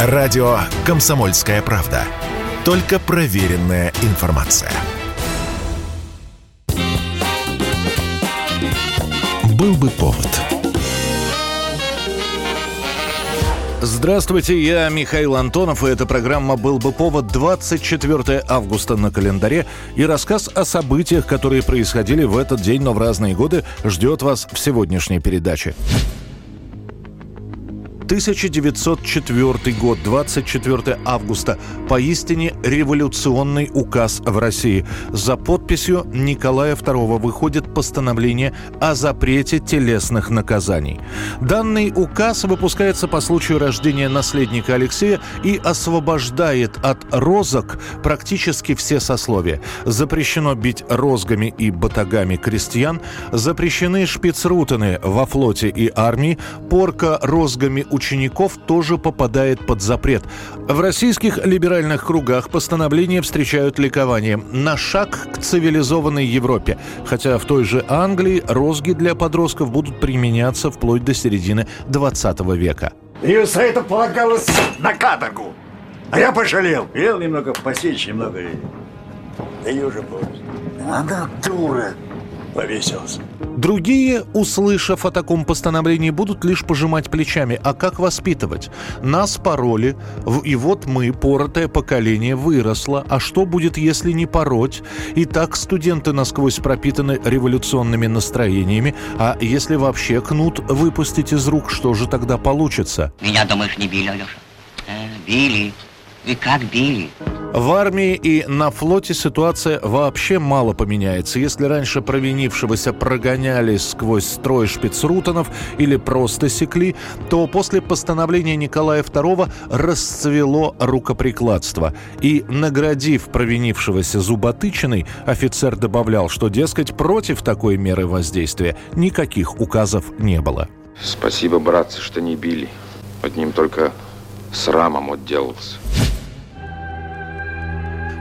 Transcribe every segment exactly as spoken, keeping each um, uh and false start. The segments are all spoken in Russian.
Радио «Комсомольская правда». Только проверенная информация. Был бы повод. Здравствуйте, я Михаил Антонов, и эта программа «Был бы повод» двадцать четвёртого августа на календаре. И рассказ о событиях, которые происходили в этот день, но в разные годы, ждет вас в сегодняшней передаче. тысяча девятьсот четвёртый год, двадцать четвёртого августа. Поистине революционный указ в России. За подписью Николая второго выходит постановление о запрете телесных наказаний. Данный указ выпускается по случаю рождения наследника Алексея и освобождает от розг практически все сословия. Запрещено бить розгами и батагами крестьян, запрещены шпицрутены во флоте и армии, порка розгами у учеников тоже попадает под запрет. В российских либеральных кругах постановление встречают ликованием. На шаг к цивилизованной Европе. Хотя в той же Англии розги для подростков будут применяться вплоть до середины двадцатого века. И за это полагалось на каторгу. А я пожалел. Ел немного, посечь немного. Да и уже поздно. Она дура. Повесился. Другие, услышав о таком постановлении, будут лишь пожимать плечами. А как воспитывать? Нас пороли, и вот мы, поротое поколение, выросло. А что будет, если не пороть? И так студенты насквозь пропитаны революционными настроениями. А если вообще кнут выпустить из рук, что же тогда получится? Меня, думаешь, не били, Алёша? Э, били. И как били? В армии и на флоте ситуация вообще мало поменяется. Если раньше провинившегося прогоняли сквозь строй шпицрутенов или просто секли, то после постановления Николая второго расцвело рукоприкладство. И, наградив провинившегося зуботычиной, офицер добавлял, что, дескать, против такой меры воздействия никаких указов не было. Спасибо, братцы, что не били. Одним только срамом отделался.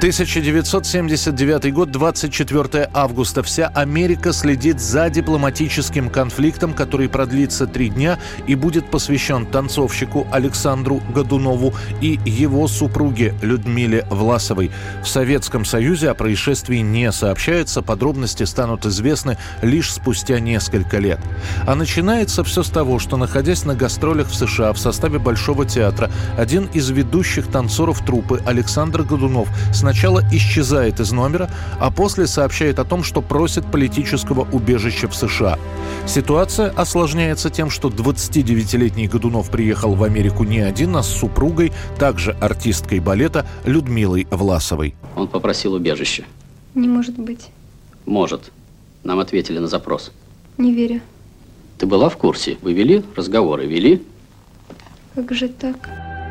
тысяча девятьсот семьдесят девятый год, двадцать четвёртого августа. Вся Америка следит за дипломатическим конфликтом, который продлится три дня и будет посвящен танцовщику Александру Годунову и его супруге Людмиле Власовой. В Советском Союзе о происшествии не сообщается, подробности станут известны лишь спустя несколько лет. А начинается все с того, что, находясь на гастролях в США в составе Большого театра, один из ведущих танцоров труппы Александр Годунов с сначала исчезает из номера, а после сообщает о том, что просит политического убежища в США. Ситуация осложняется тем, что двадцатидевятилетний Годунов приехал в Америку не один, а с супругой, также артисткой балета Людмилой Власовой. Он попросил убежище. Не может быть. Может. Нам ответили на запрос. Не верю. Ты была в курсе? Вы вели разговоры? Вели? Как же так?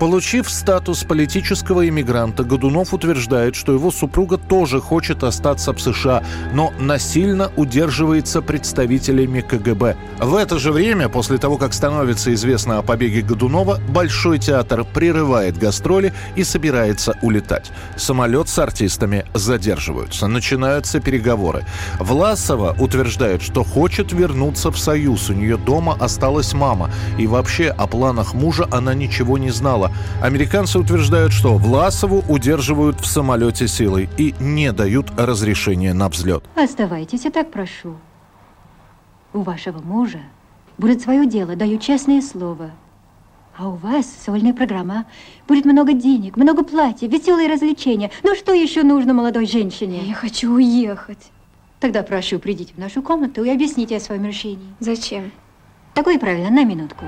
Получив статус политического иммигранта, Годунов утверждает, что его супруга тоже хочет остаться в США, но насильно удерживается представителями ка гэ бэ. В это же время, после того, как становится известно о побеге Годунова, Большой театр прерывает гастроли и собирается улетать. Самолет с артистами задерживаются. Начинаются переговоры. Власова утверждает, что хочет вернуться в Союз. У нее дома осталась мама. И вообще о планах мужа она ничего не знала. Американцы утверждают, что Власову удерживают в самолете силой и не дают разрешения на взлет. Оставайтесь, я так прошу. У вашего мужа будет свое дело, даю честное слово. А у вас сольная программа. Будет много денег, много платьев, веселые развлечения. Ну что еще нужно молодой женщине? Я хочу уехать. Тогда прошу, придите в нашу комнату и объясните о своем решении. Зачем? Такое правило, на минутку.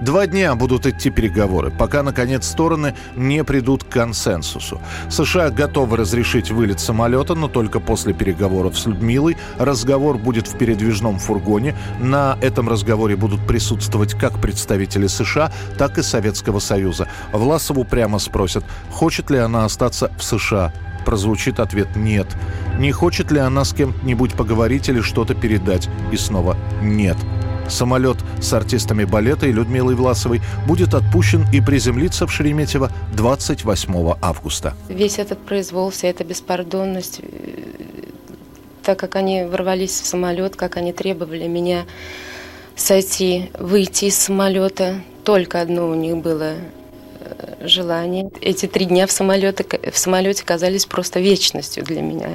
Два дня будут идти переговоры, пока, наконец, стороны не придут к консенсусу. США готовы разрешить вылет самолета, но только после переговоров с Людмилой. Разговор будет в передвижном фургоне. На этом разговоре будут присутствовать как представители США, так и Советского Союза. Власову прямо спросят, хочет ли она остаться в США. Прозвучит ответ «нет». Не хочет ли она с кем-нибудь поговорить или что-то передать? И снова «нет». Самолет с артистами балета и Людмилой Власовой будет отпущен и приземлится в Шереметьево двадцать восьмого августа. Весь этот произвол, вся эта беспардонность, так как они ворвались в самолет, как они требовали меня сойти, выйти из самолета, только одно у них было желание. Эти три дня в самолете, в самолете казались просто вечностью для меня.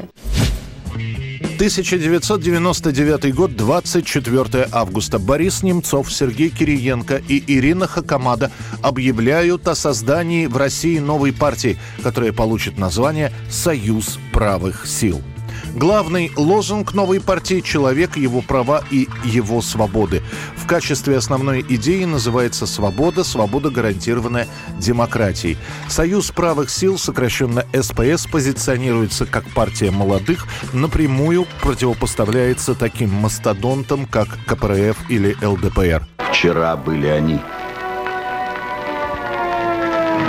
тысяча девятьсот девяносто девятый год, двадцать четвёртого августа. Борис Немцов, Сергей Кириенко и Ирина Хакамада объявляют о создании в России новой партии, которая получит название «Союз правых сил». Главный лозунг новой партии – «Человек, его права и его свободы». В качестве основной идеи называется «Свобода», «Свобода, гарантированная демократией». Союз правых сил, сокращенно СПС, позиционируется как партия молодых, напрямую противопоставляется таким мастодонтам, как ка пэ эр эф или эл дэ пэ эр. Вчера были они.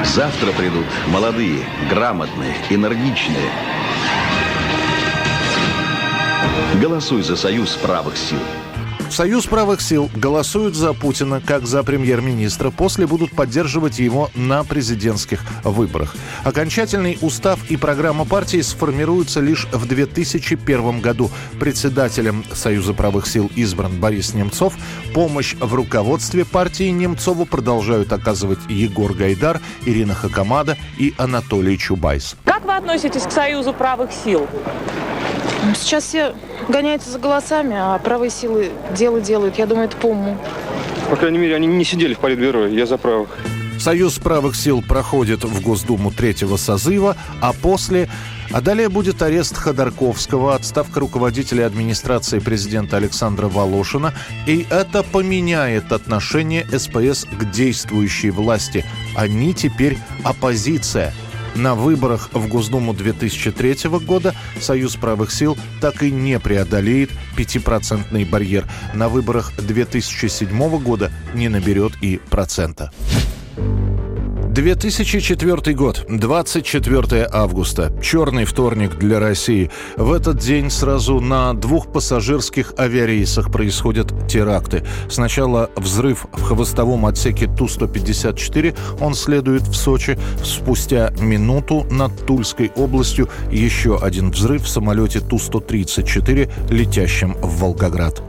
Завтра придут молодые, грамотные, энергичные. Голосуй за Союз правых сил. Союз правых сил голосуют за Путина как за премьер-министра, после будут поддерживать его на президентских выборах. Окончательный устав и программа партии сформируются лишь в две тысячи первом году. Председателем Союза правых сил избран Борис Немцов. Помощь в руководстве партии Немцову продолжают оказывать Егор Гайдар, Ирина Хакамада и Анатолий Чубайс. Как вы относитесь к Союзу правых сил? Сейчас все гоняются за голосами, а правые силы дело делают. Я думаю, это по уму. По крайней мере, они не сидели в политбюро. Я за правых. Союз правых сил проходит в Госдуму третьего созыва, а после... А далее будет арест Ходорковского, отставка руководителя администрации президента Александра Волошина. И это поменяет отношение СПС к действующей власти. Они теперь оппозиция. На выборах в Госдуму две тысячи третьего года Союз правых сил так и не преодолеет пятипроцентный барьер. На выборах две тысячи седьмого года не наберет и процента. две тысячи четвёртый год, двадцать четвёртого августа. Черный вторник для России. В этот день сразу на двух пассажирских авиарейсах происходят теракты. Сначала взрыв в хвостовом отсеке Ту сто пятьдесят четыре. Он следует в Сочи. Спустя минуту над Тульской областью еще один взрыв в самолете Ту сто тридцать четыре, летящем в Волгоград.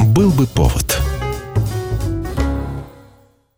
«Был бы повод».